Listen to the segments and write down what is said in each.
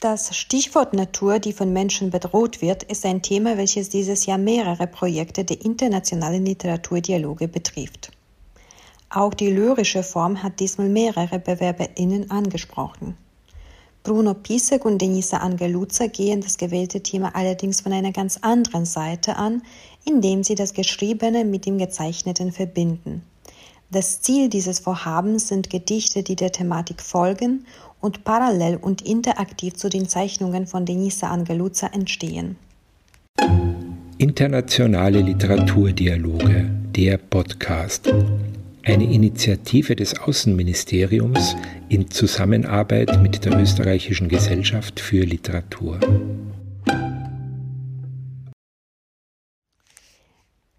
Das Stichwort Natur, die von Menschen bedroht wird, ist ein Thema, welches dieses Jahr mehrere Projekte der Internationalen Literaturdialoge betrifft. Auch die lyrische Form hat diesmal mehrere BewerberInnen angesprochen. Bruno Pisek und Denisa Angheluță gehen das gewählte Thema allerdings von einer ganz anderen Seite an, indem sie das Geschriebene mit dem Gezeichneten verbinden. Das Ziel dieses Vorhabens sind Gedichte, die der Thematik folgen und parallel und interaktiv zu den Zeichnungen von Denisa Angheluță entstehen. Internationale Literaturdialoge, der Podcast. Eine Initiative des Außenministeriums in Zusammenarbeit mit der Österreichischen Gesellschaft für Literatur.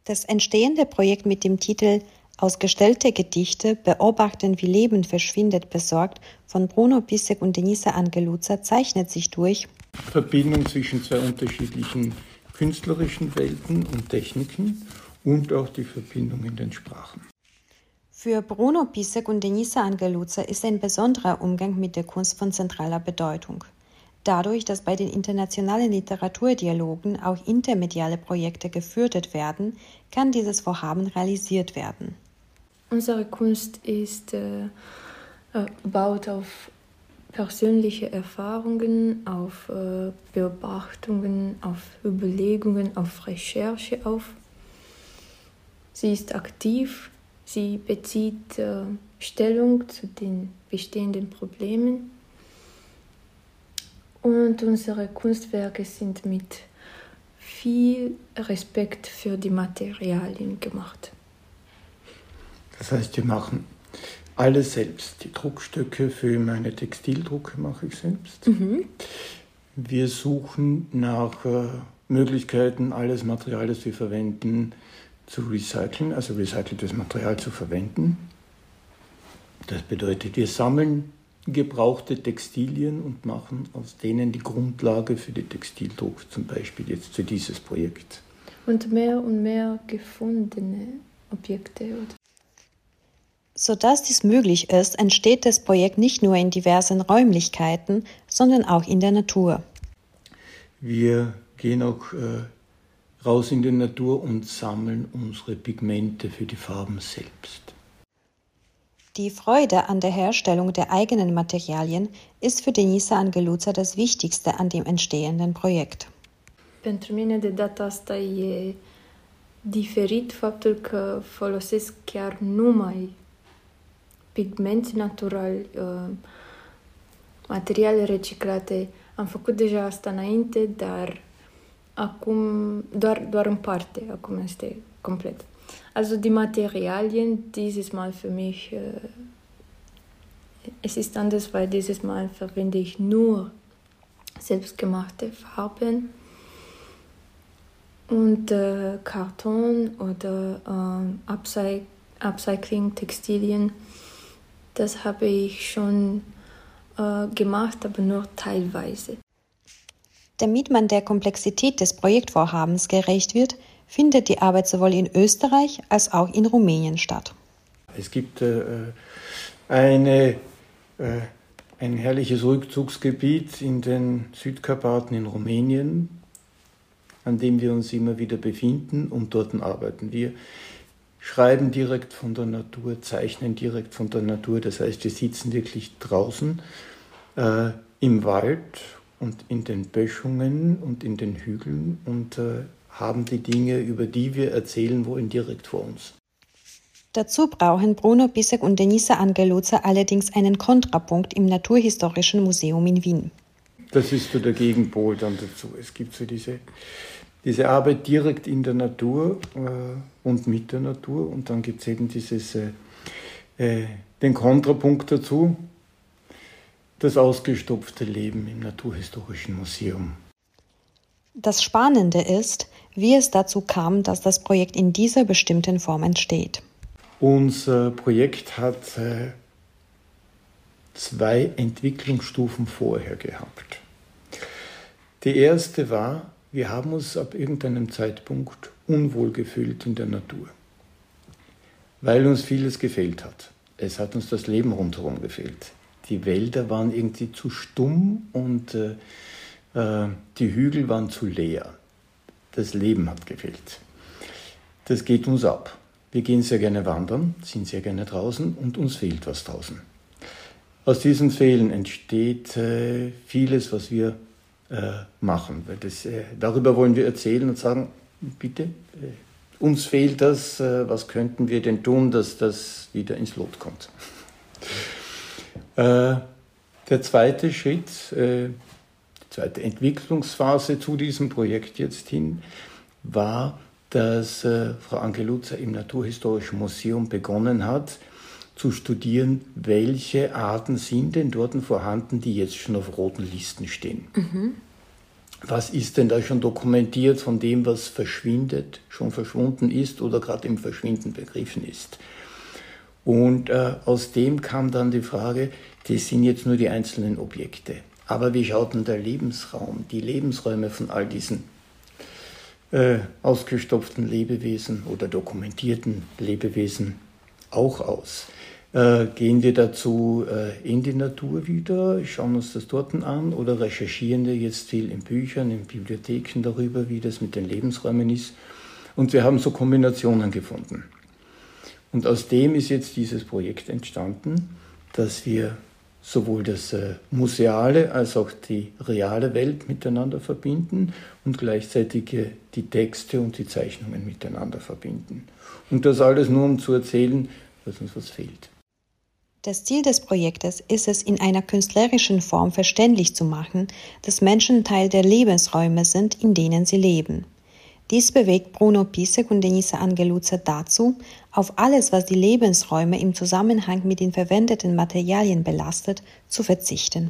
Das entstehende Projekt mit dem Titel Ausgestellte Gedichte, Beobachten, wie Leben verschwindet, besorgt von Bruno Pisek und Denisa Angheluță zeichnet sich durch Verbindung zwischen zwei unterschiedlichen künstlerischen Welten und Techniken und auch die Verbindung in den Sprachen. Für Bruno Pisek und Denisa Angheluță ist ein besonderer Umgang mit der Kunst von zentraler Bedeutung. Dadurch, dass bei den internationalen Literaturdialogen auch intermediale Projekte gefördert werden, kann dieses Vorhaben realisiert werden. Unsere Kunst ist baut auf persönliche Erfahrungen, auf Beobachtungen, auf Überlegungen, auf Recherche auf. Sie ist aktiv, sie bezieht Stellung zu den bestehenden Problemen und unsere Kunstwerke sind mit viel Respekt für die Materialien gemacht. Das heißt, wir machen alles selbst. Die Druckstöcke für meine Textildrucke mache ich selbst. Mhm. Wir suchen nach Möglichkeiten, alles Material, das wir verwenden, zu recyceln, also recyceltes Material zu verwenden. Das bedeutet, wir sammeln gebrauchte Textilien und machen aus denen die Grundlage für den Textildruck, zum Beispiel jetzt für dieses Projekt. Und mehr gefundene Objekte, oder? Sodass dies möglich ist, entsteht das Projekt nicht nur in diversen Räumlichkeiten, sondern auch in der Natur. Wir gehen auch raus in die Natur und sammeln unsere Pigmente für die Farben selbst. Die Freude an der Herstellung der eigenen Materialien ist für Denisa Angheluță das Wichtigste an dem entstehenden proiect. Pentru mine de data asta e diferit faptul că folosesc chiar numai pigmenți naturali, materiale reciclate. Am făcut deja asta înainte, dar acum doar în parte, acum este complet. Also die Materialien dieses Mal für mich, es ist anders, weil dieses Mal verwende ich nur selbstgemachte Farben und Karton oder Upcycling-Textilien. Das habe ich schon gemacht, aber nur teilweise. Damit man der Komplexität des Projektvorhabens gerecht wird, findet die Arbeit sowohl in Österreich als auch in Rumänien statt. Es gibt ein herrliches Rückzugsgebiet in den Südkarpaten in Rumänien, an dem wir uns immer wieder befinden und dort arbeiten. Wir schreiben direkt von der Natur, zeichnen direkt von der Natur. Das heißt, wir sitzen wirklich draußen im Wald und in den Böschungen und in den Hügeln und haben die Dinge, über die wir erzählen wollen, direkt vor uns. Dazu brauchen Bruno Pisek und Denisa Angheluță allerdings einen Kontrapunkt im Naturhistorischen Museum in Wien. Das ist so der Gegenpol dann dazu. Es gibt so diese Arbeit direkt in der Natur und mit der Natur und dann gibt es eben den Kontrapunkt dazu, das ausgestopfte Leben im Naturhistorischen Museum. Das Spannende ist, wie es dazu kam, dass das Projekt in dieser bestimmten Form entsteht. Unser Projekt hat zwei Entwicklungsstufen vorher gehabt. Die erste war, wir haben uns ab irgendeinem Zeitpunkt unwohl gefühlt in der Natur, weil uns vieles gefehlt hat. Es hat uns das Leben rundherum gefehlt. Die Wälder waren irgendwie zu stumm und die Hügel waren zu leer. Das Leben hat gefehlt. Das geht uns ab. Wir gehen sehr gerne wandern, sind sehr gerne draußen und uns fehlt was draußen. Aus diesem Fehlen entsteht vieles, was wir machen. Weil das, darüber wollen wir erzählen und sagen, bitte, uns fehlt das, was könnten wir denn tun, dass das wieder ins Lot kommt. Der zweite Schritt, die zweite Entwicklungsphase zu diesem Projekt jetzt hin, war, dass Frau Angheluță im Naturhistorischen Museum begonnen hat, zu studieren, welche Arten sind denn dort vorhanden, die jetzt schon auf roten Listen stehen. Mhm. Was ist denn da schon dokumentiert von dem, was verschwindet, schon verschwunden ist oder gerade im Verschwinden begriffen ist. Und aus dem kam dann die Frage, das sind jetzt nur die einzelnen Objekte. Aber wie schaut denn der Lebensraum, die Lebensräume von all diesen ausgestopften Lebewesen oder dokumentierten Lebewesen auch aus? Gehen wir dazu in die Natur wieder, schauen uns das dort an oder recherchieren wir jetzt viel in Büchern, in Bibliotheken darüber, wie das mit den Lebensräumen ist. Und wir haben so Kombinationen gefunden. Und aus dem ist jetzt dieses Projekt entstanden, dass wir sowohl das Museale als auch die reale Welt miteinander verbinden und gleichzeitig die Texte und die Zeichnungen miteinander verbinden. Und das alles nur, um zu erzählen, dass uns was fehlt. Das Ziel des Projektes ist es, in einer künstlerischen Form verständlich zu machen, dass Menschen Teil der Lebensräume sind, in denen sie leben. Dies bewegt Bruno Pisek und Denisa Angheluță dazu, auf alles, was die Lebensräume im Zusammenhang mit den verwendeten Materialien belastet, zu verzichten.